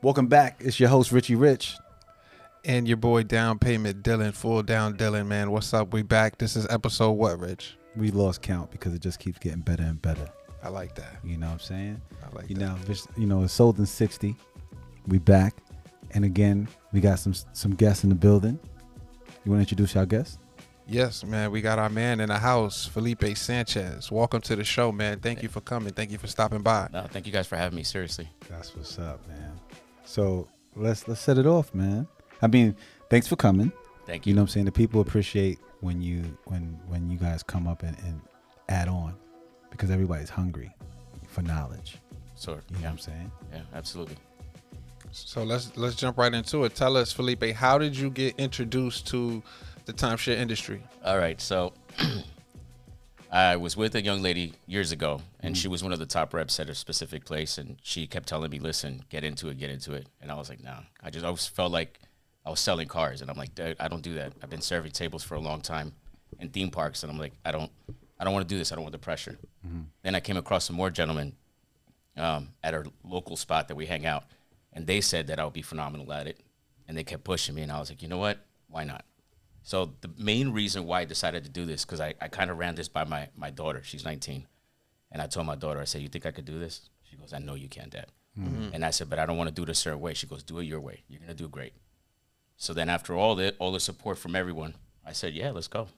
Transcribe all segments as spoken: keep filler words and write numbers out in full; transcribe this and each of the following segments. Welcome back. It's your host, Richie Rich. And your boy, Down Payment Dillan, full down Dillan, man. What's up? We back. This is episode what, Rich? We lost count because it just keeps getting better and better. I like that. You know what I'm saying? I like you that. Know, you know, it's sold in sixty. We back. And again, we got some some guests in the building. You want to introduce our guests? Yes, man. We got our man in the house, Felipe Sanchez. Welcome to the show, man. Thank you for coming. Thank you for stopping by. No, thank you guys for having me. Seriously. That's what's up, man. So let's let's set it off, man. I mean, thanks for coming. Thank you. You know what I'm saying? The people appreciate when you when when you guys come up and, and add on, because everybody's hungry for knowledge. So you yeah. know what I'm saying? Yeah, absolutely. So let's let's jump right into it. Tell us, Felipe, how did you get introduced to the timeshare industry? All right, so I was with a young lady years ago, and mm-hmm. she was one of the top reps at a specific place, and she kept telling me, listen, get into it, get into it. And I was like, nah. I just always felt like I was selling cars, and I'm like, dude, I don't do that. I've been serving tables for a long time in theme parks, and I'm like, I don't I don't want to do this. I don't want the pressure. Mm-hmm. Then I came across some more gentlemen um, at our local spot that we hang out, and they said that I would be phenomenal at it, and they kept pushing me, and I was like, you know what? Why not? So the main reason why I decided to do this, because I, I kind of ran this by my, my daughter. She's nineteen. And I told my daughter, I said, you think I could do this? She goes, I know you can, Dad. Mm-hmm. And I said, but I don't want to do it a certain way. She goes, do it your way. You're going to do great. So then after all the, all the support from everyone, I said, yeah, let's go.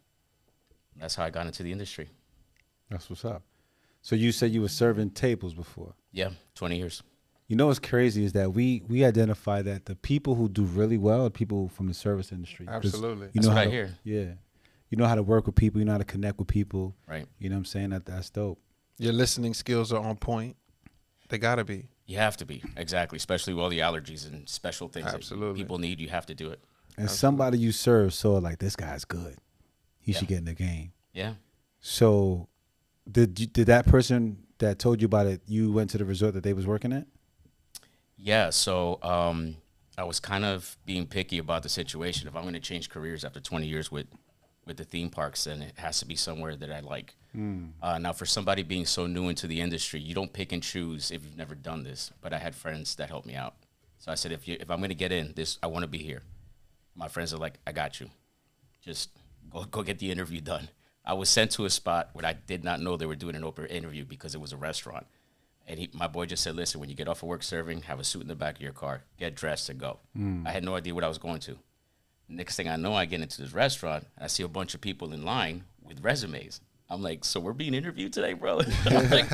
And that's how I got into the industry. That's what's up. So you said you were serving tables before. Yeah, twenty years. You know what's crazy is that we we identify that the people who do really well are people from the service industry. Absolutely. You know that's what I hear. Yeah. You know how to work with people. You know how to connect with people. Right. You know what I'm saying? That, that's dope. Your listening skills are on point. They got to be. You have to be. Exactly. Especially with all the allergies and special things Absolutely. That people need. You have to do it. And Absolutely. Somebody you serve saw like, this guy's good. He yeah. should get in the game. Yeah. So did you, did that person that told you about it, you went to the resort that they was working at? Yeah, so um, I was kind of being picky about the situation. If I'm going to change careers after twenty years with, with the theme parks, then it has to be somewhere that I like. Mm. Uh, now, for somebody being so new into the industry, you don't pick and choose if you've never done this. But I had friends that helped me out. So I said, if you, if I'm going to get in this, I want to be here. My friends are like, I got you. Just go, go get the interview done. I was sent to a spot where I did not know they were doing an open interview because it was a restaurant. And he, my boy just said, listen, when you get off of work serving, have a suit in the back of your car, get dressed and go. Mm. I had no idea what I was going to. Next thing I know, I get into this restaurant, and I see a bunch of people in line with resumes. I'm like, so we're being interviewed today, bro? I'm like,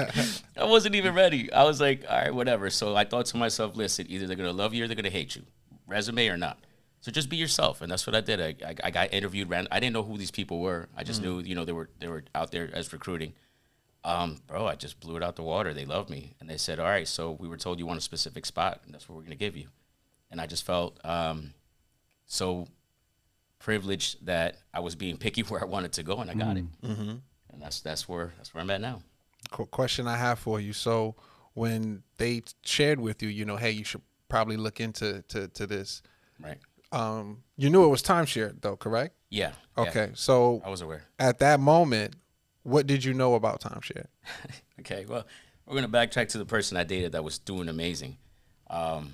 I wasn't even ready. I was like, all right, whatever. So I thought to myself, listen, either they're going to love you or they're going to hate you, resume or not. So just be yourself. And that's what I did. I, I, I got interviewed. Ran, I didn't know who these people were. I just mm. knew, you know, they were they were out there as recruiting. Um, bro, I just blew it out the water. They loved me. And they said, all right, so we were told you want a specific spot, and that's what we're going to give you. And I just felt um, so privileged that I was being picky where I wanted to go, and I got mm-hmm. it. Mm-hmm. And that's that's where that's where I'm at now. Qu- question I have for you. So when they shared with you, you know, hey, you should probably look into to, to this. Right. Um, you knew it was timeshare, though, correct? Yeah. Okay. Yeah. So I was aware. At that moment, what did you know about timeshare? Okay, well, we're going to backtrack to the person I dated that was doing amazing. Um,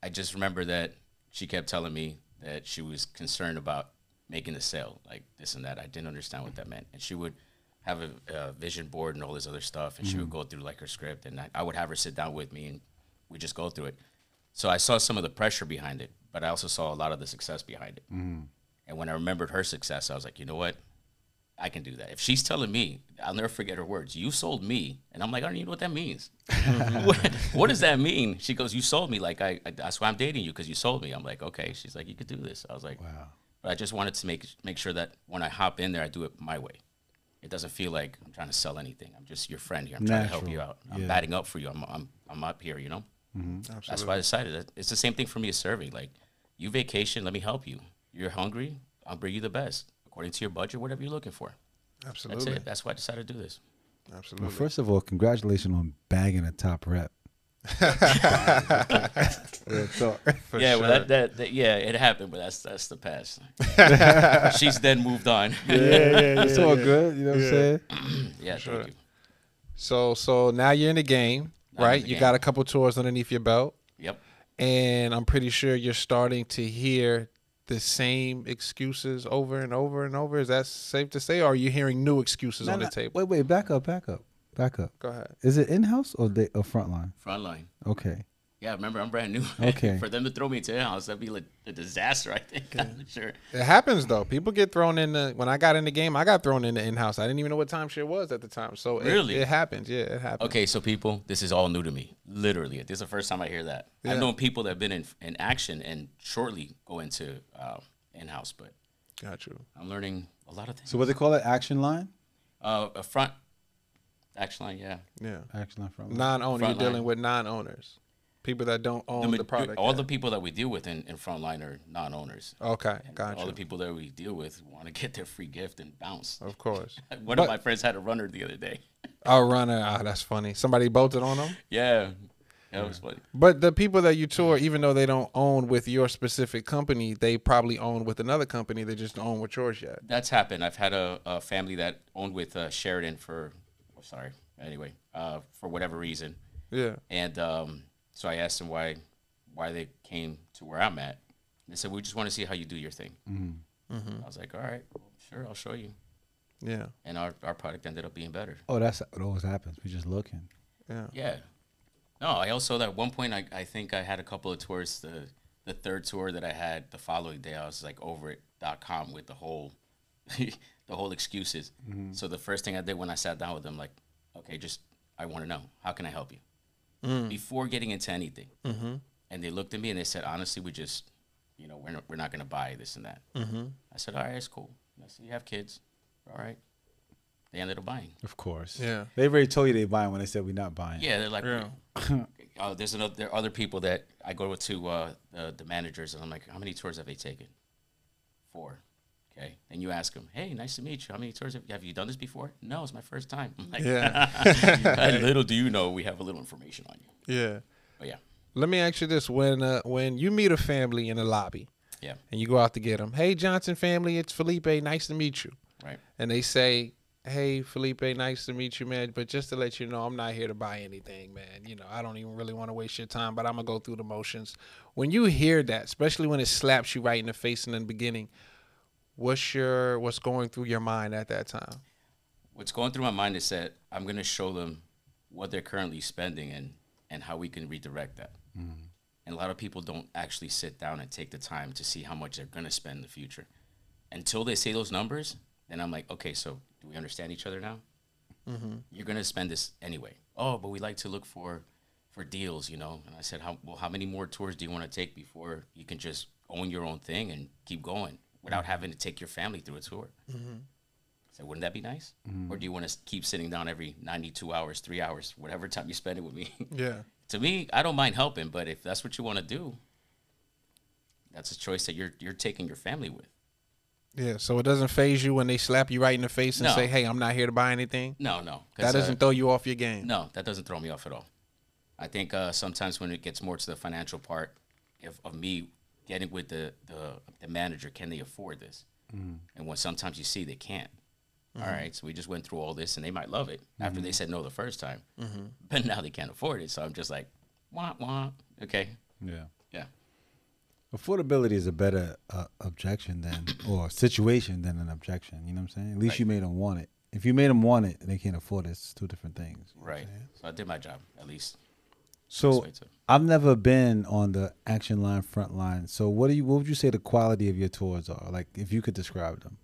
I just remember that she kept telling me that she was concerned about making the sale, like this and that. I didn't understand what that meant. And she would have a, a vision board and all this other stuff, and mm-hmm. she would go through like her script, and I, I would have her sit down with me, and we just go through it. So I saw some of the pressure behind it, but I also saw a lot of the success behind it. Mm-hmm. And when I remembered her success, I was like, you know what? I can do that. If she's telling me, I'll never forget her words, you sold me. And I'm like, I don't even know what that means. what, what does that mean? She goes, you sold me. Like, I, I that's why I'm dating you, because you sold me. I'm like, okay. She's like, you could do this. I was like, wow. But I just wanted to make make sure that when I hop in there, I do it my way. It doesn't feel like I'm trying to sell anything. I'm just your friend here. I'm Natural. Trying to help you out. I'm yeah. batting up for you. I'm I'm, I'm up here, you know? Mm-hmm. That's why I decided. It's the same thing for me as serving. Like, you vacation, let me help you. You're hungry, I'll bring you the best. According to your budget, whatever you're looking for. Absolutely. That's it. That's why I decided to do this. Absolutely. Well, first of all, congratulations on bagging a top rep. so, yeah, sure. well, that, that, that, yeah, it happened, but that's that's the past. She's then moved on. Yeah, yeah, yeah. It's yeah, all yeah. good. You know yeah. what I'm saying? yeah, sure. Thank you. So, so now you're in the game, now right? In the game. You got a couple tours underneath your belt. Yep. And I'm pretty sure you're starting to hear the same excuses over and over and over. Is that safe to say? Or are you hearing new excuses no, on no, the table? Wait, wait, back up, back up, back up. Go ahead. Is it in-house or they, or frontline? Frontline. Okay. Yeah, remember, I'm brand new. Okay. For them to throw me into in-house, that'd be like a disaster, I think. Okay. I'm sure. It happens, though. People get thrown in the, when I got in the game, I got thrown into in-house. I didn't even know what timeshare was at the time. So really? it, it happens. Yeah, it happens. Okay, so people, this is all new to me. Literally. This is the first time I hear that. Yeah. I've known people that have been in, in action and shortly go into uh, in-house, but got you. I'm learning a lot of things. So what they call it, action line? Uh, a front, action line, yeah. Yeah. Action line, front line. Non-owner, you're dealing with non-owners. People that don't own the, the product. All yet. the people that we deal with in, in Frontline are non-owners. Okay, and gotcha. All the people that we deal with want to get their free gift and bounce. Of course. One but, of my friends had a runner the other day. A runner. Ah, oh, that's funny. Somebody bolted on them? Yeah. That yeah. was funny. But the people that you tour, even though they don't own with your specific company, they probably own with another company. They just don't own with yours yet. That's happened. I've had a, a family that owned with uh, Sheridan for, oh, sorry, anyway, uh, for whatever reason. Yeah. And, um... so I asked them why why they came to where I'm at. They said, we just want to see how you do your thing. Mm-hmm. Mm-hmm. I was like, all right, well, sure, I'll show you. Yeah. And our, our product ended up being better. Oh, that's what always happens. We're just looking. Yeah. Yeah. No, I also, at one point, I, I think I had a couple of tours. The, the third tour that I had the following day, I was like over it dot com with the whole, the whole excuses. Mm-hmm. So the first thing I did when I sat down with them, like, okay, just, I want to know, how can I help you? Mm. Before getting into anything. Mm-hmm. And they looked at me and they said, honestly, we just, you know, we're not, we're not going to buy this and that. Mm-hmm. I said, all right, that's cool. And I said, you have kids. All right. They ended up buying. Of course. Yeah. They already told you they're buying when they said we're not buying. Yeah. They're like, yeah. oh, there's another, there are other people that I go to uh, the, the managers and I'm like, how many tours have they taken? Four. Okay. And you ask them, hey, nice to meet you. How many tours have you, have you done this before? No, it's my first time. I'm like, yeah. Little do you know, we have a little information on you. Yeah. But yeah. Let me ask you this. When uh, when you meet a family in the lobby yeah. and you go out to get them, hey, Johnson family, it's Felipe. Nice to meet you. Right. And they say, hey, Felipe, nice to meet you, man. But just to let you know, I'm not here to buy anything, man. You know, I don't even really want to waste your time, but I'm going to go through the motions. When you hear that, especially when it slaps you right in the face in the beginning, What's your what's going through your mind at that time? What's going through my mind is that I'm going to show them what they're currently spending and and how we can redirect that. Mm-hmm. And a lot of people don't actually sit down and take the time to see how much they're going to spend in the future. Until they say those numbers, then I'm like, okay, so do we understand each other now? Mm-hmm. You're going to spend this anyway. Oh, but we like to look for for deals, you know. And I said, how well, how many more tours do you want to take before you can just own your own thing and keep going? Without having to take your family through a tour. Mm-hmm. So wouldn't that be nice? Mm-hmm. Or do you want to keep sitting down every ninety-two hours, three hours, whatever time you spend it with me? Yeah. To me, I don't mind helping, but if that's what you want to do, that's a choice that you're you're taking your family with. Yeah, so it doesn't phase you when they slap you right in the face and no. say, hey, I'm not here to buy anything? No, no. That doesn't uh, throw you off your game? No, that doesn't throw me off at all. I think uh, sometimes when it gets more to the financial part of, of me, getting with the, the the manager, can they afford this? Mm. And when sometimes you see they can't. Mm-hmm. All right, so we just went through all this, and they might love it mm-hmm. after they said no the first time, mm-hmm. but now they can't afford it. So I'm just like, wah wah. Okay. Yeah. Yeah. Affordability is a better uh, objection than or situation than an objection. You know what I'm saying? At least right. you made them want it. If you made them want it, and they can't afford it. It's two different things. Right. So I did my job at least. So I've never been on the action line, front line. So what do you? What would you say the quality of your tours are? Like if you could describe them.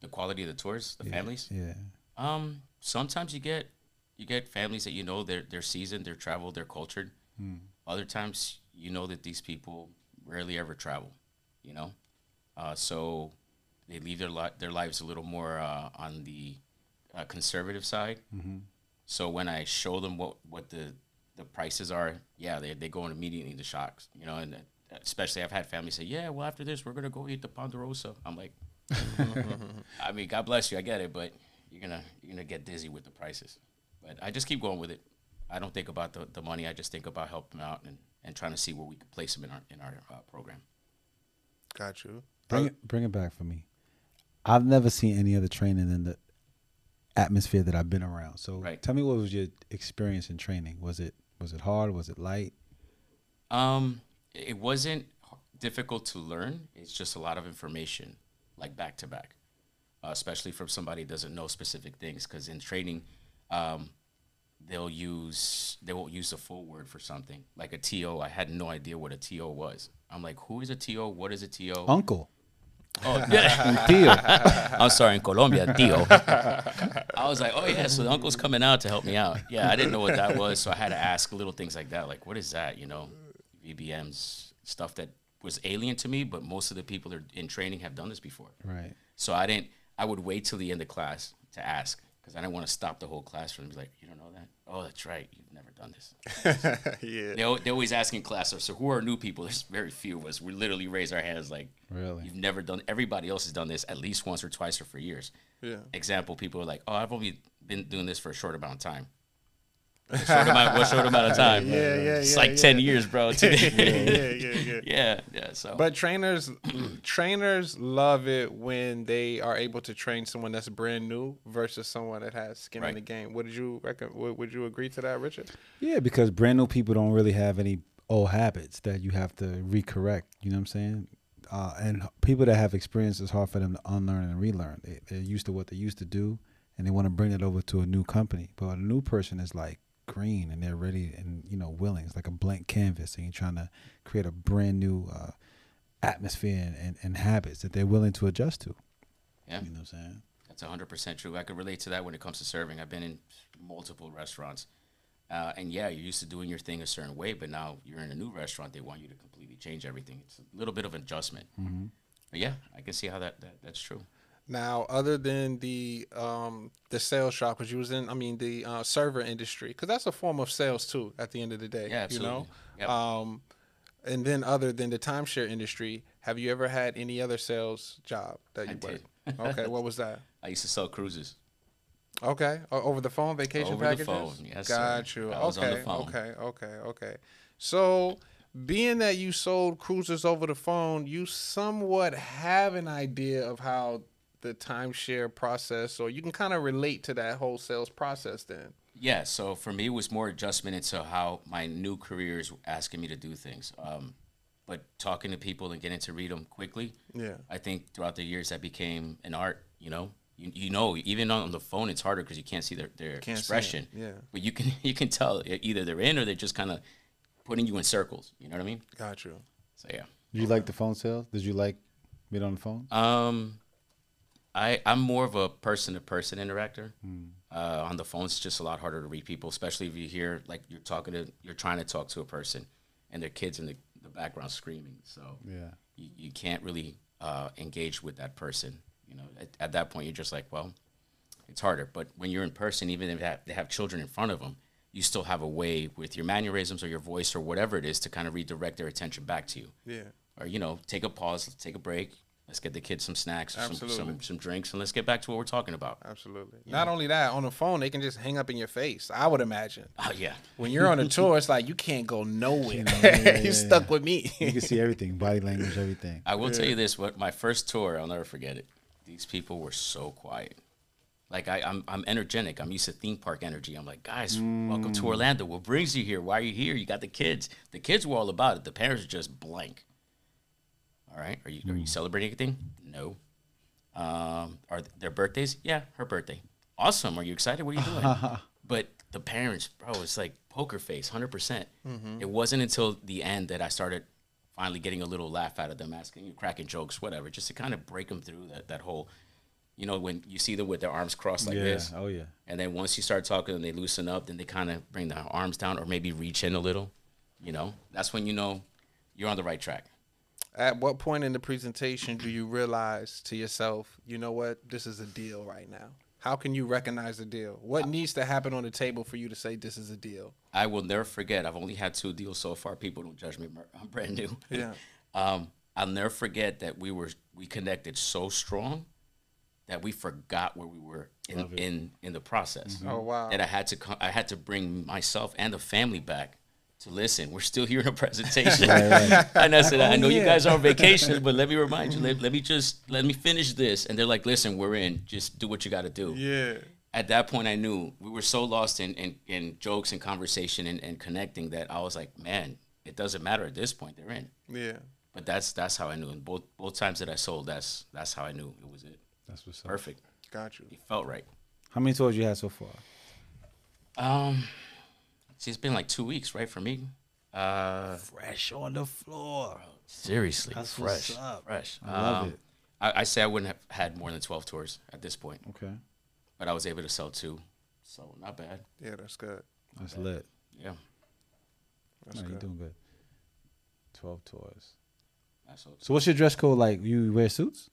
The quality of the tours, the yeah, families. Yeah. Um. Sometimes you get, you get families that you know they're they're seasoned, they're traveled, they're cultured. Hmm. Other times you know that these people rarely ever travel, you know, uh, so they leave their li their lives a little more uh, on the uh, conservative side. Mm-hmm. So when I show them what what the the prices are, yeah, they, they go in immediately into shocks, you know, and especially I've had families say, yeah, well, after this, we're going to go eat the Ponderosa. I'm like, I mean, God bless you. I get it, but you're going to you're gonna get dizzy with the prices. But I just keep going with it. I don't think about the, the money. I just think about helping them out and, and trying to see where we can place them in our, in our uh, program. Got you. Bring it, bring it back for me. I've never seen any other training than the atmosphere that I've been around. So right. tell me, what was your experience in training? Was it Was it hard? Was it light? Um, it wasn't difficult to learn. It's just a lot of information, like back to back, uh, especially from somebody who doesn't know specific things. Because in training, um, they'll use they won't use a full word for something like a T O. I had no idea what a T O was. I'm like, who is a T O? What is a T O? Uncle. Oh, yeah. Tío. I'm sorry, in Colombia, tío. I was like, oh, yeah, so the uncle's coming out to help me out. Yeah, I didn't know what that was, so I had to ask little things like that, like, what is that, you know, V B Ms, stuff that was alien to me, but most of the people that are in training have done this before. Right. So I didn't, I would wait till the end of class to ask, because I didn't want to stop the whole class from like, you don't know that? Oh, that's right, you've never done this. Yeah. They, they always ask in class, so who are new people? There's very few of us. We literally raise our hands like, really? You've never done, everybody else has done this at least once or twice or for years. Yeah. Example, people are like, oh, I've only been doing this for a short amount of time. Short amount, what short amount of time? Yeah, yeah, yeah. It's yeah, like yeah. ten years, bro. Today. Yeah, yeah, yeah, yeah. Yeah, yeah. So, but trainers, trainers love it when they are able to train someone that's brand new versus someone that has skin right. in the game. Would you reckon? Would you agree to that, Richard? Yeah, because brand new people don't really have any old habits that you have to recorrect. You know what I'm saying? Uh, and people that have experience, it's hard for them to unlearn and relearn. They, they're used to what they used to do, and they want to bring it over to a new company. But a new person is like green and they're ready and, you know, willing. It's like a blank canvas, and you're trying to create a brand new uh, atmosphere and, and, and habits that they're willing to adjust to. Yeah. You know what I'm saying? That's one hundred percent true. I could relate to that when it comes to serving. I've been in multiple restaurants. Uh, and, yeah, you're used to doing your thing a certain way, but now you're in a new restaurant. They want you to completely change everything. It's a little bit of adjustment. Mm-hmm. But, yeah, I can see how that, that that's true. Now, other than the um, the sales shop, because you was in, I mean, the uh, server industry, because that's a form of sales too. At the end of the day, yeah, absolutely. You know. Yep. Um, and then, other than the timeshare industry, have you ever had any other sales job that you I worked? Did. Okay, what was that? I used to sell cruises. Okay, o over the phone, vacation over packages. Over the phone, yes. Got sir. you. I okay, was on the phone. okay, okay, okay. So, being that you sold cruises over the phone, you somewhat have an idea of how the timeshare process, or you can kind of relate to that whole sales process then. Yeah, so for me, it was more adjustment into how my new career is asking me to do things. Um, but talking to people and getting to read them quickly, yeah. I think throughout the years that became an art, you know? You, you know, even on the phone, it's harder because you can't see their, their expression. Yeah. But you can, you can tell either they're in or they're just kind of putting you in circles. You know what I mean? Got you. So, yeah. Did you like the phone sales? Did you like being on the phone? Um... I, I'm more of a person-to-person interactor. Mm. Uh, on the phone, it's just a lot harder to read people, especially if you hear, like, you're talking to, you're trying to talk to a person, and their kids in the, the background screaming. So yeah, you, you can't really uh, engage with that person. You know, at, at that point, you're just like, well, it's harder. But when you're in person, even if they have, they have children in front of them, you still have a way with your mannerisms or your voice or whatever it is to kind of redirect their attention back to you. Yeah. Or, you know, take a pause, take a break. Let's get the kids some snacks, some, some some drinks, and let's get back to what we're talking about. Absolutely. You Not know? only that, on the phone, they can just hang up in your face, I would imagine. Oh, yeah. When you're on a tour, it's like you can't go nowhere. You know, yeah, yeah, you're yeah, stuck yeah. with me. You can see everything, body language, everything. I will yeah. tell you this. What My first tour, I'll never forget it. These people were so quiet. Like, I, I'm, I'm energetic. I'm used to theme park energy. I'm like, guys, mm. welcome to Orlando. What brings you here? Why are you here? You got the kids. The kids were all about it. The parents were just blank. All right. Are you are you celebrating anything? No. Um, are th their birthdays? Yeah, her birthday. Awesome. Are you excited? What are you doing? But the parents, bro, it's like poker face, hundred percent. Mm-hmm. It wasn't until the end that I started finally getting a little laugh out of them, asking, cracking jokes, whatever, just to kind of break them through that that whole, you know, when you see them with their arms crossed like yeah. this. Oh yeah. And then once you start talking and they loosen up, then they kind of bring their arms down or maybe reach in a little. You know, that's when you know you're on the right track. At what point in the presentation do you realize to yourself, you know what, this is a deal right now? How can you recognize a deal? What needs to happen on the table for you to say this is a deal? I will never forget. I've only had two deals so far. People don't judge me. I'm brand new. Yeah. um, I'll never forget that we were we connected so strong that we forgot where we were in in, in the process. Mm-hmm. Oh wow! That I had to I had to bring myself and the family back. So listen, we're still here in a presentation. Right, right. And I said, I know yeah. you guys are on vacation, but let me remind you, let, let me just, let me finish this. And they're like, listen, we're in, just do what you got to do. Yeah. At that point, I knew we were so lost in, in, in jokes and conversation and, and connecting that I was like, man, it doesn't matter at this point, they're in. Yeah. But that's that's how I knew. And both both times that I sold, that's that's how I knew it was it. That's what's perfect. Up. Got you. It felt right. How many tours you had so far? Um, see, it's been like two weeks, right, for me. Uh, fresh on the floor. Seriously, that's fresh. What's up. Fresh. I love um, it. I, I say I wouldn't have had more than twelve tours at this point. Okay. But I was able to sell two, so not bad. Yeah, that's good. Not that's bad. Lit. Yeah. That's no, good. You're doing good. Twelve tours. So what's your dress code like? You wear suits?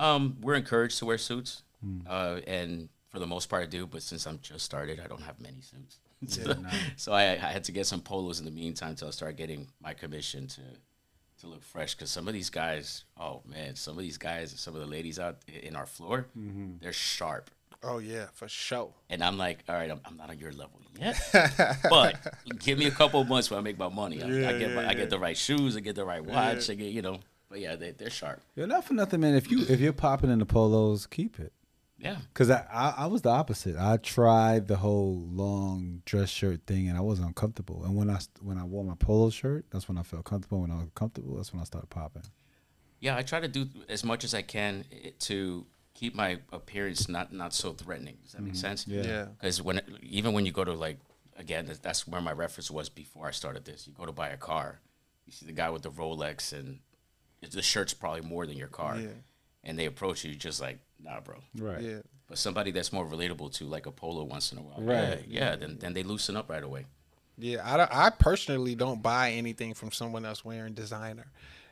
Um, we're encouraged to wear suits, hmm. uh, and for the most part I do. But since I'm just started, I don't have many suits. So, yeah, no. so I, I had to get some polos in the meantime until I started getting my commission to to look fresh. Because some of these guys, oh man, some of these guys and some of the ladies out in our floor, mm-hmm. they're sharp. Oh yeah, for sure. And I'm like, all right, I'm, I'm not on your level yet, but give me a couple of months when I make my money. I, yeah, I get, yeah, my, I get the right shoes, I get the right watch, yeah. I get, you know. But yeah, they, they're sharp. You're not for nothing, man. If you if you're popping in the polos, keep it. Yeah. Because I, I I was the opposite. I tried the whole long dress shirt thing, and I was uncomfortable. And when I when I wore my polo shirt, that's when I felt comfortable. When I was comfortable, that's when I started popping. Yeah, I try to do as much as I can to keep my appearance not not so threatening. Does that make mm-hmm. sense? Yeah. Because yeah. when even when you go to, like, again, that's where my reference was before I started this. You go to buy a car, you see the guy with the Rolex, and the shirt's probably more than your car, yeah. and they approach you just like, nah, bro. Right. Yeah. But somebody that's more relatable to, like a polo once in a while. Right. Yeah. yeah, yeah. Then then they loosen up right away. Yeah. I don't, I personally don't buy anything from someone else wearing designer.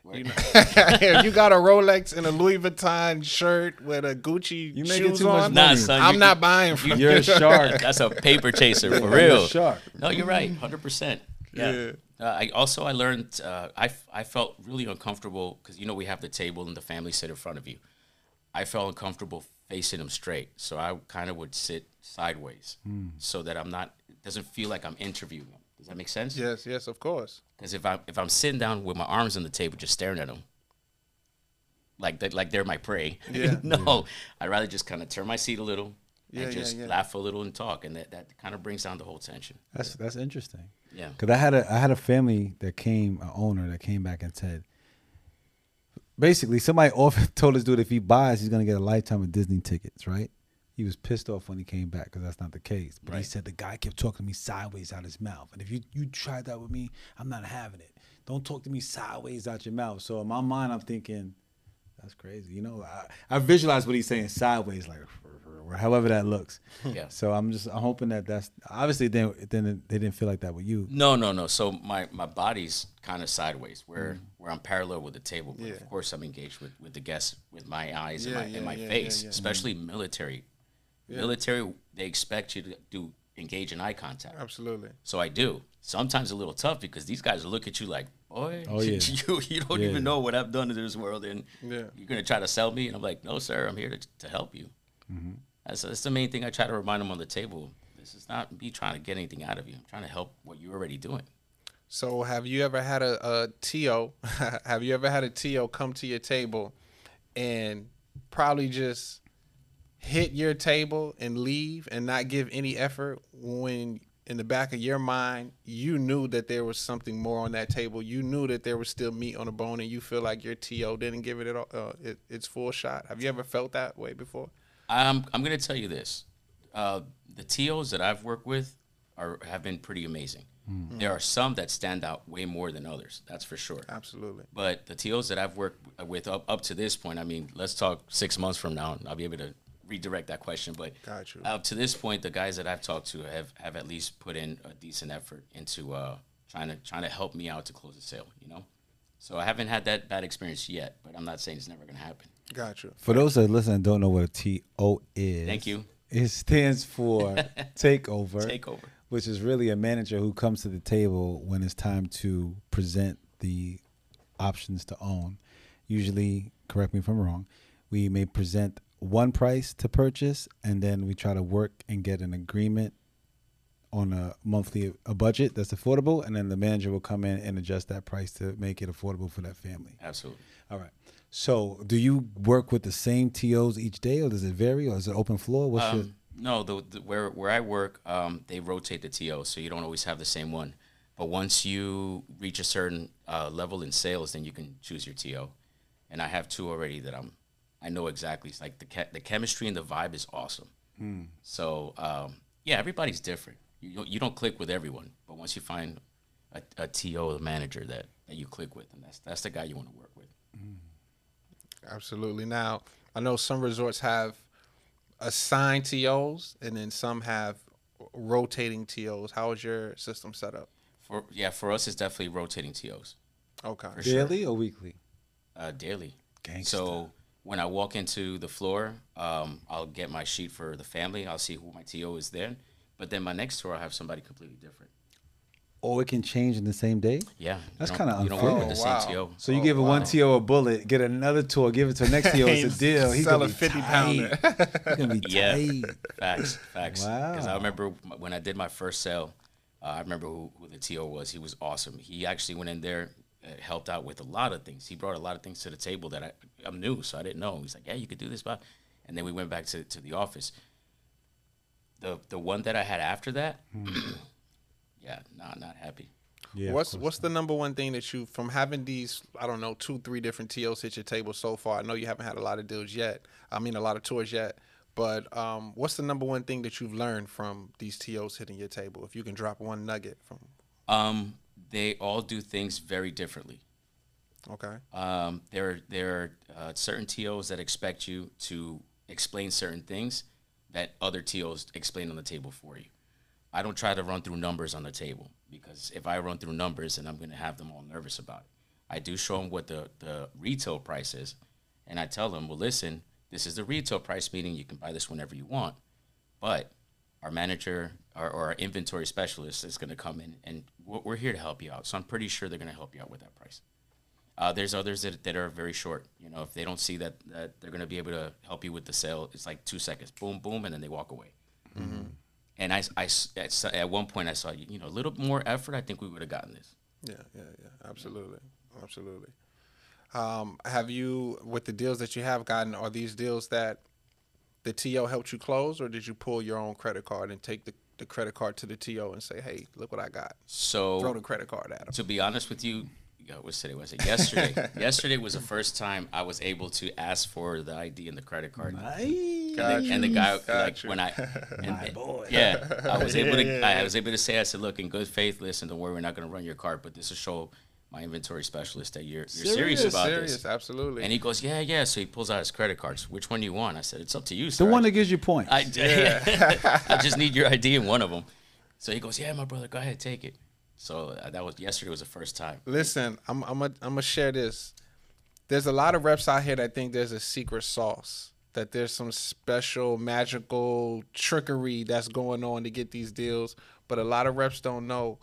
Right. You know, if you got a Rolex and a Louis Vuitton shirt with a Gucci you shoes too on, much nah, son, I'm not buying from you. You're a shark. That's a paper chaser for real. You're a shark. No, you're right, one hundred percent. Yeah. yeah. Uh, I also I learned uh, I I felt really uncomfortable because, you know, we have the table and the family sit in front of you. I felt uncomfortable facing them straight, so I kind of would sit sideways mm. so that I'm not. It doesn't feel like I'm interviewing them. Does that make sense? Yes, yes, of course. Because if I'm if I'm sitting down with my arms on the table, just staring at them, like they, like they're my prey. Yeah. no, yeah. I'd rather just kind of turn my seat a little yeah, and just yeah, yeah. laugh a little and talk, and that, that kind of brings down the whole tension. That's yeah. that's interesting. Yeah. Because I had a I had a family that came, an owner that came back and said, basically somebody offered, told this dude if he buys, he's gonna get a lifetime of Disney tickets, right? He was pissed off when he came back because that's not the case. But right. he said the guy kept talking to me sideways out his mouth. And if you, you tried that with me, I'm not having it. Don't talk to me sideways out your mouth. So in my mind, I'm thinking, that's crazy. You know, I, I visualize what he's saying sideways, like or however that looks. Yeah. So I'm just I'm hoping that that's obviously they didn't they didn't feel like that with you. No, no, no. So my my body's kind of sideways where mm-hmm. where I'm parallel with the table. But yeah. of course, I'm engaged with with the guests with my eyes yeah, and my, yeah, and my yeah, face, yeah, yeah. especially mm-hmm. military. Yeah. Military, they expect you to do engage in eye contact. Absolutely. So I do. Sometimes a little tough because these guys look at you like, boy, oh, yeah. you you don't yeah. even know what I've done to this world, and yeah. you're gonna try to sell me. And I'm like, no, sir, I'm here to to help you. Mm-hmm. That's that's the main thing I try to remind them on the table. This is not me trying to get anything out of you. I'm trying to help what you're already doing. So have you ever had a, a T O? have you ever had a T O come to your table and probably just hit your table and leave and not give any effort when in the back of your mind, you knew that there was something more on that table. You knew that there was still meat on the bone and you feel like your T O didn't give it at all, uh, it, its full shot. Have you ever felt that way before? I'm I'm going to tell you this. Uh, the T Os that I've worked with are have been pretty amazing. Mm. There are some that stand out way more than others. That's for sure. Absolutely. But the T Os that I've worked with up, up to this point, I mean, let's talk six months from now, and I'll be able to redirect that question. But Got you. Up to this point, the guys that I've talked to have, have at least put in a decent effort into uh, trying to trying to help me out to close the sale, you know? So I haven't had that bad experience yet, but I'm not saying it's never going to happen. Gotcha. For those that listen and don't know what a T O is. Thank you. It stands for takeover. Takeover. Which is really a manager who comes to the table when it's time to present the options to own. Usually, correct me if I'm wrong, we may present one price to purchase, and then we try to work and get an agreement on a monthly a budget that's affordable, and then the manager will come in and adjust that price to make it affordable for that family. Absolutely. All right. So do you work with the same T Os each day, or does it vary, or is it open floor? What's um, your... No, the, the, where where I work, um, they rotate the T Os, so you don't always have the same one. But once you reach a certain uh, level in sales, then you can choose your T O. And I have two already that I'm, I know exactly. It's like the ke the chemistry and the vibe is awesome. Mm. So um, yeah, everybody's different. You you don't click with everyone, but once you find a, a T O, a manager that that you click with, and that's that's the guy you want to work with. Mm. Absolutely. Now I know some resorts have assigned T Os, and then some have rotating T Os. How is your system set up? For yeah, for us it's definitely rotating T Os. Okay. Daily sure. or weekly? Uh, daily. Gangsta. So when I walk into the floor, um, I'll get my sheet for the family. I'll see who my T O is there. But then my next tour, I'll have somebody completely different. Oh, it can change in the same day? Yeah. That's kind of unfair. You don't work with the wow. same T O. So you oh, give wow. one T O a bullet, get another tour, give it to the next T O. It's a deal. He's going to be fifty pounder. He's going to be yeah. tight. Facts, facts. Wow. Because I remember when I did my first sale, uh, I remember who, who the T O was. He was awesome. He actually went in there, It helped out with a lot of things. He brought a lot of things to the table that I, I'm new, so I didn't know. He's like, yeah, you could do this, but, and then we went back to, to the office. The the one that I had after that, yeah, nah, not happy. Yeah, what's what's not. the number one thing that you, from having these, I don't know, two, three different T Os at your table so far, I know you haven't had a lot of deals yet, I mean a lot of tours yet, but um, what's the number one thing that you've learned from these T Os hitting your table, if you can drop one nugget from? Um. They all do things very differently. Okay. Um, there, there are uh, certain T Os that expect you to explain certain things that other T Os explain on the table for you. I don't try to run through numbers on the table, because if I run through numbers, then I'm going to have them all nervous about it. I do show them what the, the retail price is, and I tell them, well, listen, this is the retail price, meaning you can buy this whenever you want, but our manager or, or our inventory specialist is going to come in, and we're, we're here to help you out. So I'm pretty sure they're going to help you out with that price. Uh, there's others that, that are very short. You know, if they don't see that, that they're going to be able to help you with the sale, it's like two seconds, boom, boom, and then they walk away. Mm-hmm. And I, I, at, at one point I saw, you know, a little more effort, I think we would have gotten this. Yeah, yeah, yeah, absolutely, absolutely. Um, have you, with the deals that you have gotten, are these deals that the T O helped you close, or did you pull your own credit card and take the, the credit card to the T O and say, hey, look what I got? So throw the credit card at him. To be honest with you, you know, what today was it? Yesterday. Yesterday was the first time I was able to ask for the I D and the credit card. Nice. And, then, and the guy, got like you. when I, and, my boy. Yeah, I was able to. I was able to say, I said, look, in good faith, listen, don't worry, we're not going to run your card, but this will show my inventory specialist that you're, you're serious, serious about serious, this. Absolutely. And he goes, yeah, yeah. So he pulls out his credit cards. Which one do you want? I said, it's up to you, sir. The one that gives you points. I, yeah. I just need your I D in one of them. So he goes, yeah, my brother, go ahead, take it. So uh, that was yesterday was the first time. Listen, I'm I'm going to share this. There's a lot of reps out here that think there's a secret sauce, that there's some special magical trickery that's going on to get these deals. But a lot of reps don't know.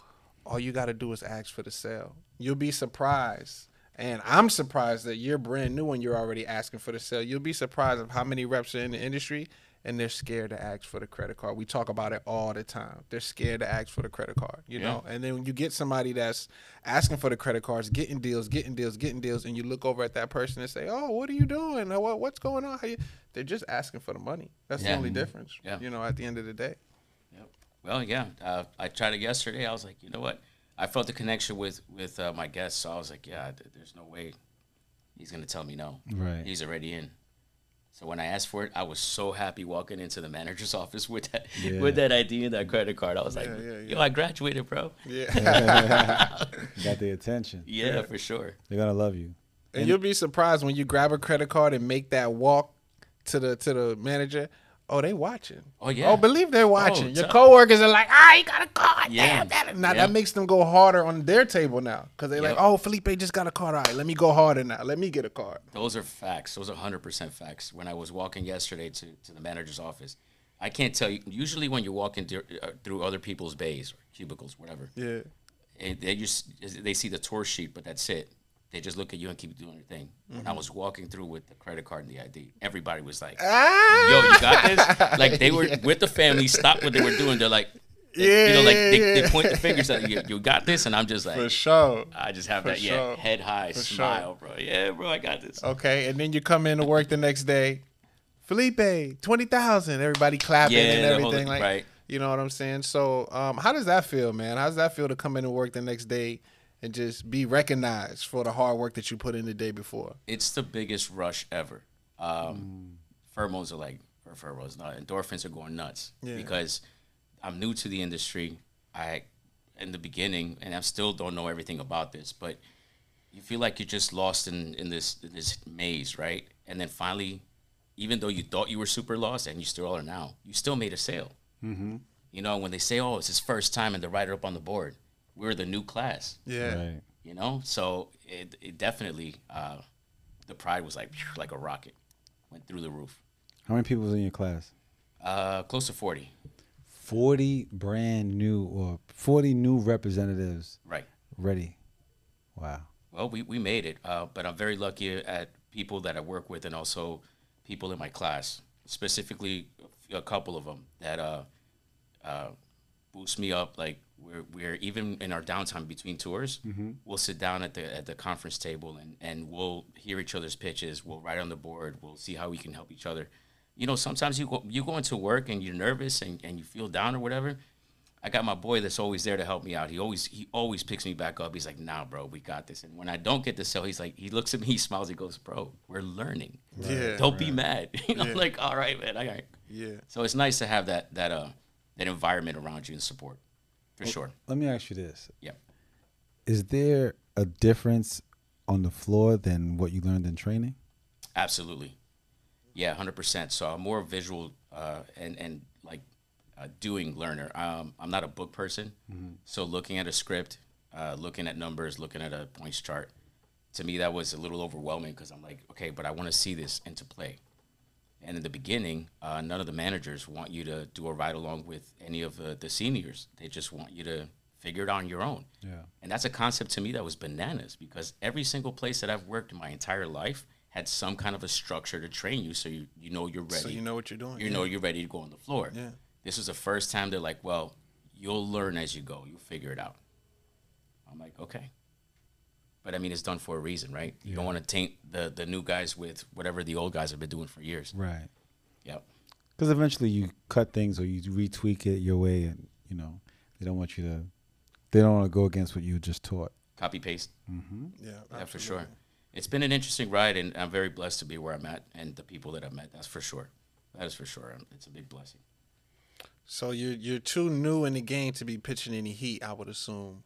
All you got to do is ask for the sale. You'll be surprised, and I'm surprised that you're brand new and you're already asking for the sale. You'll be surprised of how many reps are in the industry, and they're scared to ask for the credit card. We talk about it all the time. They're scared to ask for the credit card, you yeah. know? And then when you get somebody that's asking for the credit cards, getting deals, getting deals, getting deals, and you look over at that person and say, oh, what are you doing? What's going on? How you? They're just asking for the money. That's yeah. the only difference, yeah. you know, at the end of the day. Yep. Well, yeah, uh, I tried it yesterday. I was like, you know what? I felt the connection with with uh, my guest, so I was like, yeah, there's no way he's gonna tell me no. Right. He's already in. So when I asked for it, I was so happy walking into the manager's office with that yeah. with that I D and that credit card. I was yeah, like, yeah, yeah. yo, I graduated, bro. Yeah. Got the attention. Yeah, yeah, for sure. They're gonna love you. And, and you'll be surprised when you grab a credit card and make that walk to the to the manager. Oh, they watching. Oh, yeah. Oh, believe they're watching. Oh, your coworkers are like, ah, you got a card. Yeah. Damn, that, now, yeah. that makes them go harder on their table now. Because they're yep. like, oh, Felipe just got a card. All right, let me go harder now. Let me get a card. Those are facts. Those are one hundred percent facts. When I was walking yesterday to, to the manager's office, I can't tell you. Usually when you're walking through other people's bays, or cubicles, whatever, yeah, and they, just, they see the tour sheet, but that's it. They just look at you and keep doing your thing. When mm-hmm. I was walking through with the credit card and the I D, everybody was like, ah! yo, you got this? Like, they were yeah. with the family, stopped what they were doing. They're like, they, yeah, you know, like yeah, they, yeah. they point the fingers at you, you got this? And I'm just like, for sure. I just have for that sure. yeah, head high for smile, sure. bro. Yeah, bro, I got this. Okay, and then you come in to work the next day. Felipe, twenty thousand. Everybody clapping yeah, and everything. Whole, like, right. You know what I'm saying? So um, how does that feel, man? How does that feel to come into work the next day and just be recognized for the hard work that you put in the day before? It's the biggest rush ever. Um, mm. Pheromones are like, or pheromones, no, endorphins are going nuts. Yeah. Because I'm new to the industry. I, in the beginning, and I still don't know everything about this, but you feel like you're just lost in, in this in this maze, right? And then finally, even though you thought you were super lost, and you still are now, you still made a sale. Mm-hmm. You know, when they say, oh, it's his first time, and they write it up on the board, we're the new class. Yeah. Right. You know, so it, it definitely, uh, the pride was like, like a rocket, went through the roof. How many people was in your class? Uh, close to forty. forty brand new, or forty new representatives. Right. Ready. Wow. Well, we, we made it, uh, but I'm very lucky at people that I work with, and also people in my class, specifically a couple of them that uh, uh, boost me up. Like we're, we're even in our downtime between tours, mm-hmm. we'll sit down at the at the conference table and, and we'll hear each other's pitches. We'll write on the board. We'll see how we can help each other. You know, sometimes you go, you go into work and you're nervous and, and you feel down or whatever. I got my boy that's always there to help me out. He always he always picks me back up. He's like, nah, bro, we got this. And when I don't get the sale, he's like, he looks at me, he smiles, he goes, bro, we're learning. Right. Yeah, don't right. be mad. You know, yeah. like, all right, man, all right. Yeah. So it's nice to have that that uh that environment around you and support, for well, sure. Let me ask you this. Yeah. Is there a difference on the floor than what you learned in training? Absolutely. Yeah, one hundred percent. So I'm more visual uh, and, and like, Uh, doing learner. Um, I'm not a book person, mm-hmm. so looking at a script, uh, looking at numbers, looking at a points chart, to me that was a little overwhelming because I'm like, okay, but I want to see this into play. And in the beginning, uh, none of the managers want you to do a ride along with any of uh, the seniors. They just want you to figure it out on your own. Yeah. And that's a concept to me that was bananas because every single place that I've worked in my entire life had some kind of a structure to train you so you, you know you're ready. So you know what you're doing. You yeah. know you're ready to go on the floor. Yeah. This was the first time they're like, well, you'll learn as you go. You'll figure it out. I'm like, okay. But, I mean, it's done for a reason, right? Yeah. You don't want to taint the, the new guys with whatever the old guys have been doing for years. Right. Yep. Because eventually you cut things or you retweak it your way and, you know, they don't want you to – they don't want to go against what you just taught. Copy, paste. Mm-hmm. Yeah, yeah, for sure. It's been an interesting ride, and I'm very blessed to be where I'm at and the people that I've met. That's for sure. That is for sure. It's a big blessing. So you're you're too new in the game to be pitching any heat, I would assume.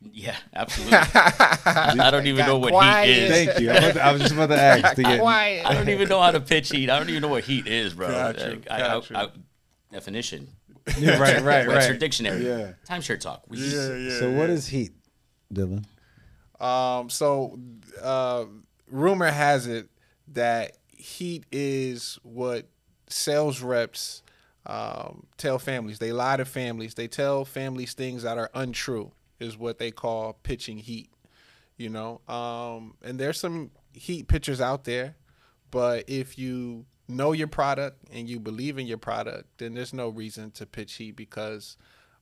Yeah, absolutely. I don't even know what quiet. heat is. Thank you. I was, I was just about to ask. To get quiet. I don't even know how to pitch heat. I don't even know what heat is, bro. Gotcha, like, gotcha. I, I, I, definition. Yeah, right, right, right. Your dictionary. Yeah. Timeshare talk. We yeah, yeah. So yeah. What is heat, Dylan? Um. So, uh, rumor has it that heat is what sales reps. Um, tell families. They lie to families. They tell families things that are untrue is what they call pitching heat, you know. Um, and there's some heat pitchers out there, but if you know your product and you believe in your product, then there's no reason to pitch heat because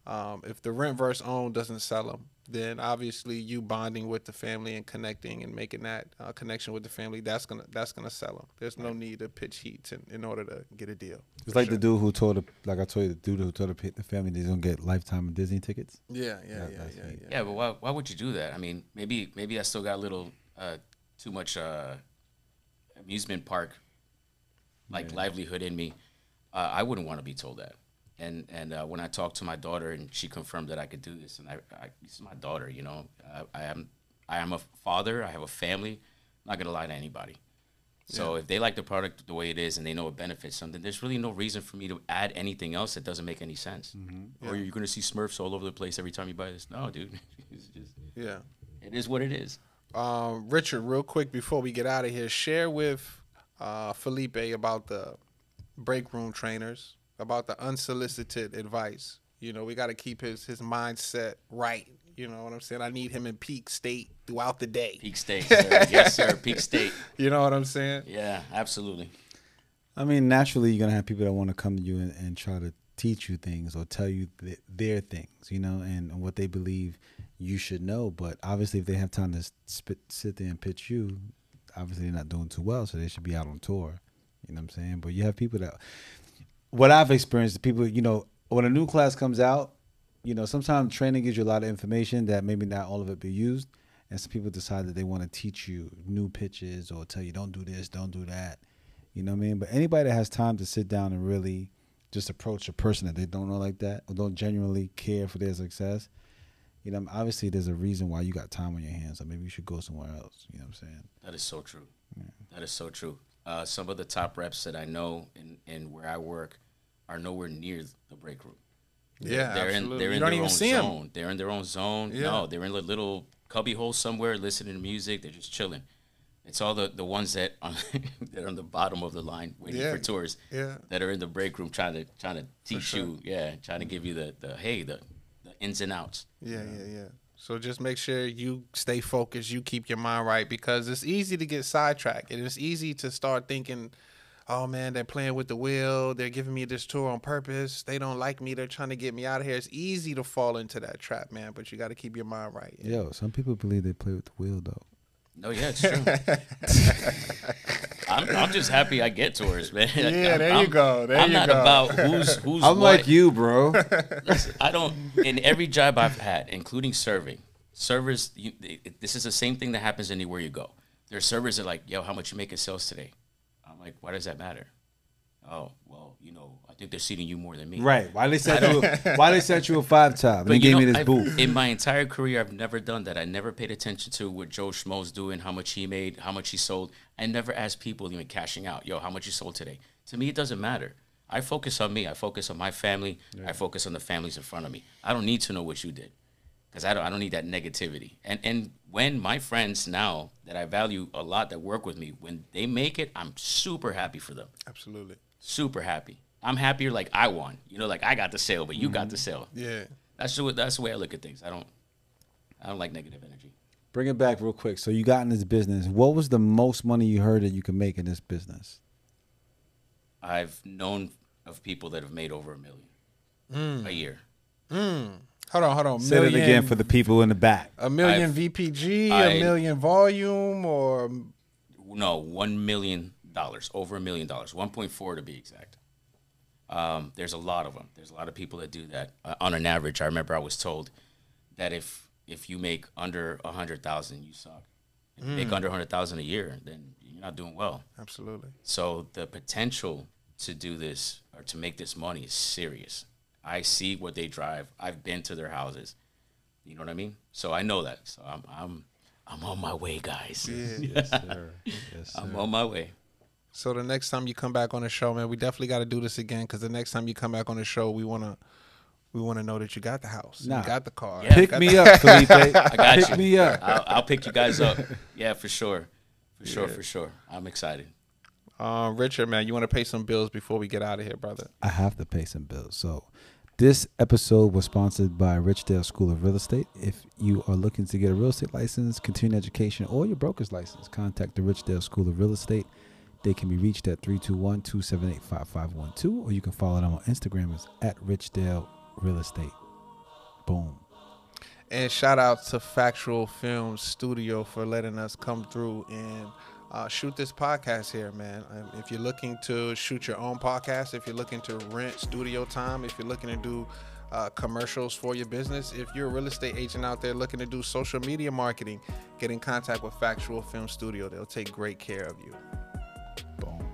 um, if the rent versus own doesn't sell them, then obviously you bonding with the family and connecting and making that uh, connection with the family, that's gonna that's gonna sell them. There's no need to pitch heat to, in order to get a deal. It's like sure. the dude who told, the, like I told you, the dude who told the family they don't get lifetime Disney tickets. Yeah, yeah, that, yeah, yeah, yeah, yeah. Yeah, but why why would you do that? I mean, maybe maybe I still got a little uh, too much uh, amusement park like yeah. livelihood in me. Uh, I wouldn't want to be told that. And and uh, when I talked to my daughter and she confirmed that I could do this, and I, I this is my daughter, you know, I, I am I am a father, I have a family, I'm not gonna lie to anybody. So yeah. if they like the product the way it is and they know it benefits something, there's really no reason for me to add anything else that doesn't make any sense. Mm-hmm. yeah. Or you're gonna see Smurfs all over the place every time you buy this. No, dude, it's just yeah, it is what it is. Um, Richard, real quick before we get out of here, share with uh, Felipe about the break room trainers. About the unsolicited advice. You know, we got to keep his, his mindset right. You know what I'm saying? I need him in peak state throughout the day. Peak state, sir. Yes, sir. Peak state. You know what I'm saying? Yeah, absolutely. I mean, naturally, you're going to have people that want to come to you and, and try to teach you things or tell you th their things, you know, and, and what they believe you should know. But obviously, if they have time to spit, sit there and pitch you, obviously, they're not doing too well, so they should be out on tour. You know what I'm saying? But you have people that... What I've experienced, the people, you know, when a new class comes out, you know, sometimes training gives you a lot of information that maybe not all of it be used. And some people decide that they want to teach you new pitches or tell you don't do this, don't do that. You know what I mean? But anybody that has time to sit down and really just approach a person that they don't know like that or don't genuinely care for their success, you know, obviously there's a reason why you got time on your hands. So maybe you should go somewhere else. You know what I'm saying? That is so true. Yeah. That is so true. Uh, some of the top reps that I know and, and where I work are nowhere near the break room. Yeah, they're absolutely. In, they're you in don't their even own see zone. Them. They're in their own zone. Yeah. No, they're in a little cubbyhole somewhere listening to music. They're just chilling. It's all the, the ones that are, that are on the bottom of the line waiting yeah. for tours yeah. that are in the break room trying to trying to teach sure. you, yeah, trying to give you the, the hey, the, the ins and outs. Yeah, you know? yeah, yeah. So just make sure you stay focused, you keep your mind right, because it's easy to get sidetracked and it's easy to start thinking, oh, man, they're playing with the wheel. They're giving me this tour on purpose. They don't like me. They're trying to get me out of here. It's easy to fall into that trap, man, but you got to keep your mind right. Yeah. Yo, some people believe they play with the wheel, though. No, yeah, it's true. I'm, I'm just happy I get tours, man. Yeah, like, I'm, there you I'm, go. There I'm you go. I'm not about who's who's I'm what. Like you, bro. Listen, I don't, in every job I've had, including serving, servers, you, this is the same thing that happens anywhere you go. There are servers that are like, yo, how much you make in sales today? Like, why does that matter? Oh, well, you know, I think they're seating you more than me. Right. Why they set you a, why they set you a five top and they gave know, me this I've, booth? In my entire career, I've never done that. I never paid attention to what Joe Schmo's doing, how much he made, how much he sold. I never asked people even cashing out, yo, how much you sold today? To me, it doesn't matter. I focus on me. I focus on my family. Yeah. I focus on the families in front of me. I don't need to know what you did because I don't, I don't need that negativity. And, and when my friends now, that I value a lot that work with me, when they make it, I'm super happy for them. Absolutely. Super happy. I'm happier like I won. You know, like I got the sale, but you mm-hmm. got the sale. Yeah. That's the, that's the way I look at things. I don't I don't like negative energy. Bring it back real quick. So you got in this business. What was the most money you heard that you could make in this business? I've known of people that have made over a million mm. a year. Mm. Hold on, hold on. Say it again for the people in the back. A million I've, V P G, I, a million volume, or? No, one million dollars, over a million dollars, one point four to be exact. Um, there's a lot of them. There's a lot of people that do that. Uh, on an average, I remember I was told that if if you make under one hundred thousand dollars, you suck. If mm. you make under one hundred thousand dollars a year, then you're not doing well. Absolutely. So the potential to do this or to make this money is serious. I see what they drive. I've been to their houses. You know what I mean? So I know that. So I'm I'm I'm on my way, guys. Yeah. Yes, sir. Yes, sir. I'm on my way. So the next time you come back on the show, man, we definitely got to do this again, because the next time you come back on the show, we want to we want to know that you got the house. Nah. You got the car. Yeah. Pick me up, Felipe. I got pick you. me up. I'll, I'll pick you guys up. Yeah, for sure. For yeah. sure, for sure. I'm excited. Uh, Richard, man, you want to pay some bills before we get out of here, brother? I have to pay some bills. So this episode was sponsored by Richdale School of Real Estate. If you are looking to get a real estate license, continuing education, or your broker's license, contact the Richdale School of Real Estate. They can be reached at three two one, two seven eight, five five one two, or you can follow them on Instagram. It's at Richdale Real Estate. Boom. And shout out to Factual Film Studio for letting us come through and Uh, shoot this podcast here, man. Um, if you're looking to shoot your own podcast, if you're looking to rent studio time, if you're looking to do uh, commercials for your business, if you're a real estate agent out there looking to do social media marketing, get in contact with Factual Film Studio. They'll take great care of you. Boom.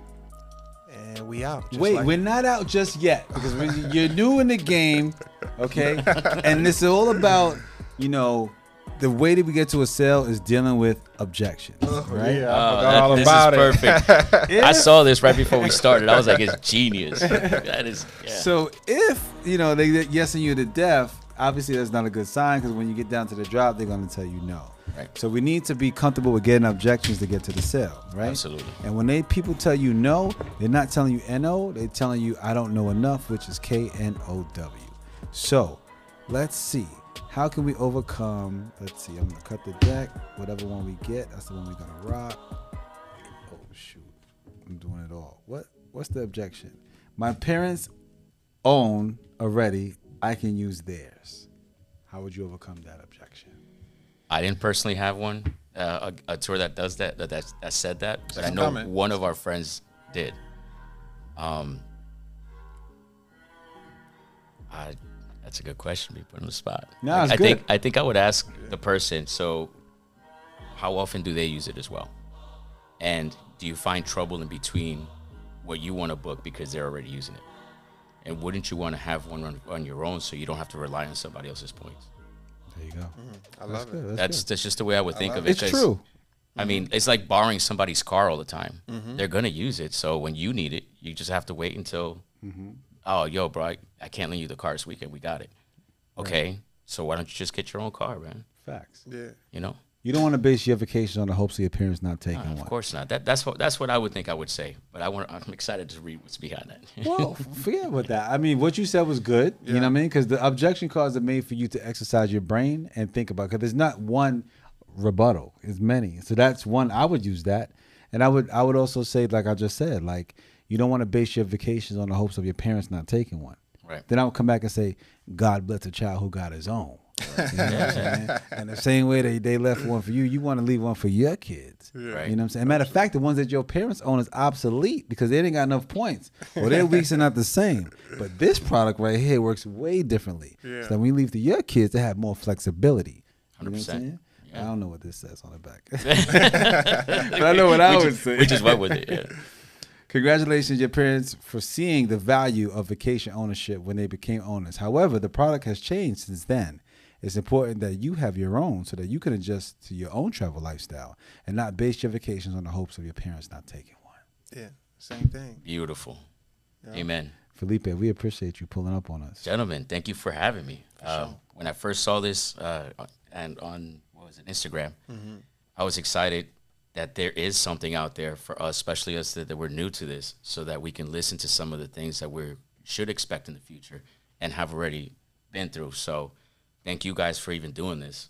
And we out. Wait, like we're not out just yet, because when you're new in the game, okay? And this is all about, you know, the way that we get to a sale is dealing with objections, right? Yeah, I forgot uh, all this about is it. Perfect. If, I saw this right before we started. I was like, it's genius. That is. Yeah. So if, you know, they yesing you to death, obviously that's not a good sign, because when you get down to the drop, they're going to tell you no. Right. So we need to be comfortable with getting objections to get to the sale, right? Absolutely. And when they people tell you no, they're not telling you N O, they're telling you I don't know enough, which is K N O W. So let's see. How can we overcome? Let's see. I'm going to cut the deck. Whatever one we get, that's the one we're going to rock. Oh, shoot. I'm doing it all. What? What's the objection? My parents own already. I can use theirs. How would you overcome that objection? I didn't personally have one, uh, a, a tour that does that, that, that, that said that. But I know comment. one of our friends did. Um, I, that's a good question to be put on the spot. No, like, it's I good. think I think I would ask the person, so how often do they use it as well? And do you find trouble in between what you want to book because they're already using it? And wouldn't you want to have one on, on your own so you don't have to rely on somebody else's points? There you go. Mm-hmm. I love it. That's that's, that's just the way I would think of it. It's true. I mean, it's like borrowing somebody's car all the time. Mm-hmm. They're going to use it. So when you need it, you just have to wait until, mm-hmm. oh, yo, bro, I, I can't lend you the car this weekend. We got it. Okay. Right. So why don't you just get your own car, man? Facts. Yeah. You know? You don't want to base your vacations on the hopes of your parents not taking no, of one. Of course not. That, that's, what, that's what I would think I would say. But I want, I'm excited to read what's behind that. Well, forget about that. I mean, what you said was good. Yeah. You know what I mean? Because the objection cards are made for you to exercise your brain and think about. Because there's not one rebuttal. It's many. So that's one. I would use that. And I would I would also say, like I just said, like you don't want to base your vacations on the hopes of your parents not taking one. Right. Then I would come back and say, God bless a child who got his own. Right. You know what I'm saying? And the same way that they left one for you, you want to leave one for your kids. Yeah. Right. You know what I'm saying? Matter of fact, the ones that your parents own is obsolete because they didn't got enough points. Well, their weeks are not the same. But this product right here works way differently. Yeah. So that when you leave to your kids, they have more flexibility. You know what I'm saying? Yeah. I don't know what this says on the back. But I know what I would say. We just went with it, yeah. Congratulations, your parents, for seeing the value of vacation ownership when they became owners. However, the product has changed since then. It's important that you have your own so that you can adjust to your own travel lifestyle and not base your vacations on the hopes of your parents not taking one. Yeah, same thing. Beautiful. Yeah. Amen. Felipe, we appreciate you pulling up on us. Gentlemen, thank you for having me. For sure. uh, when I first saw this uh, and on what was it, Instagram, mm-hmm. I was excited that there is something out there for us, especially us that, that we're new to this, so that we can listen to some of the things that we should expect in the future and have already been through. So thank you guys for even doing this,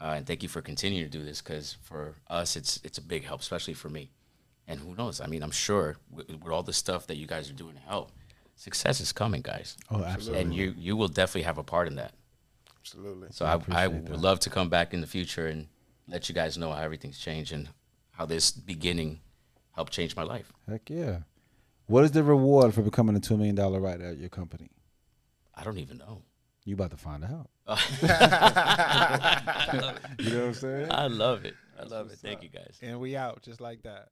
uh, and thank you for continuing to do this, because for us, it's it's a big help, especially for me. And who knows? I mean, I'm sure with, with all the stuff that you guys are doing to help, success is coming, guys. Oh, absolutely. And you you will definitely have a part in that. Absolutely. So I, I, I would that. love to come back in the future and let you guys know how everything's changed and how this beginning helped change my life. Heck yeah. What is the reward for becoming a two million dollar writer at your company? I don't even know. You about to find out. You know what I'm saying? I love it. I love it. Thank you guys. And we out just like that.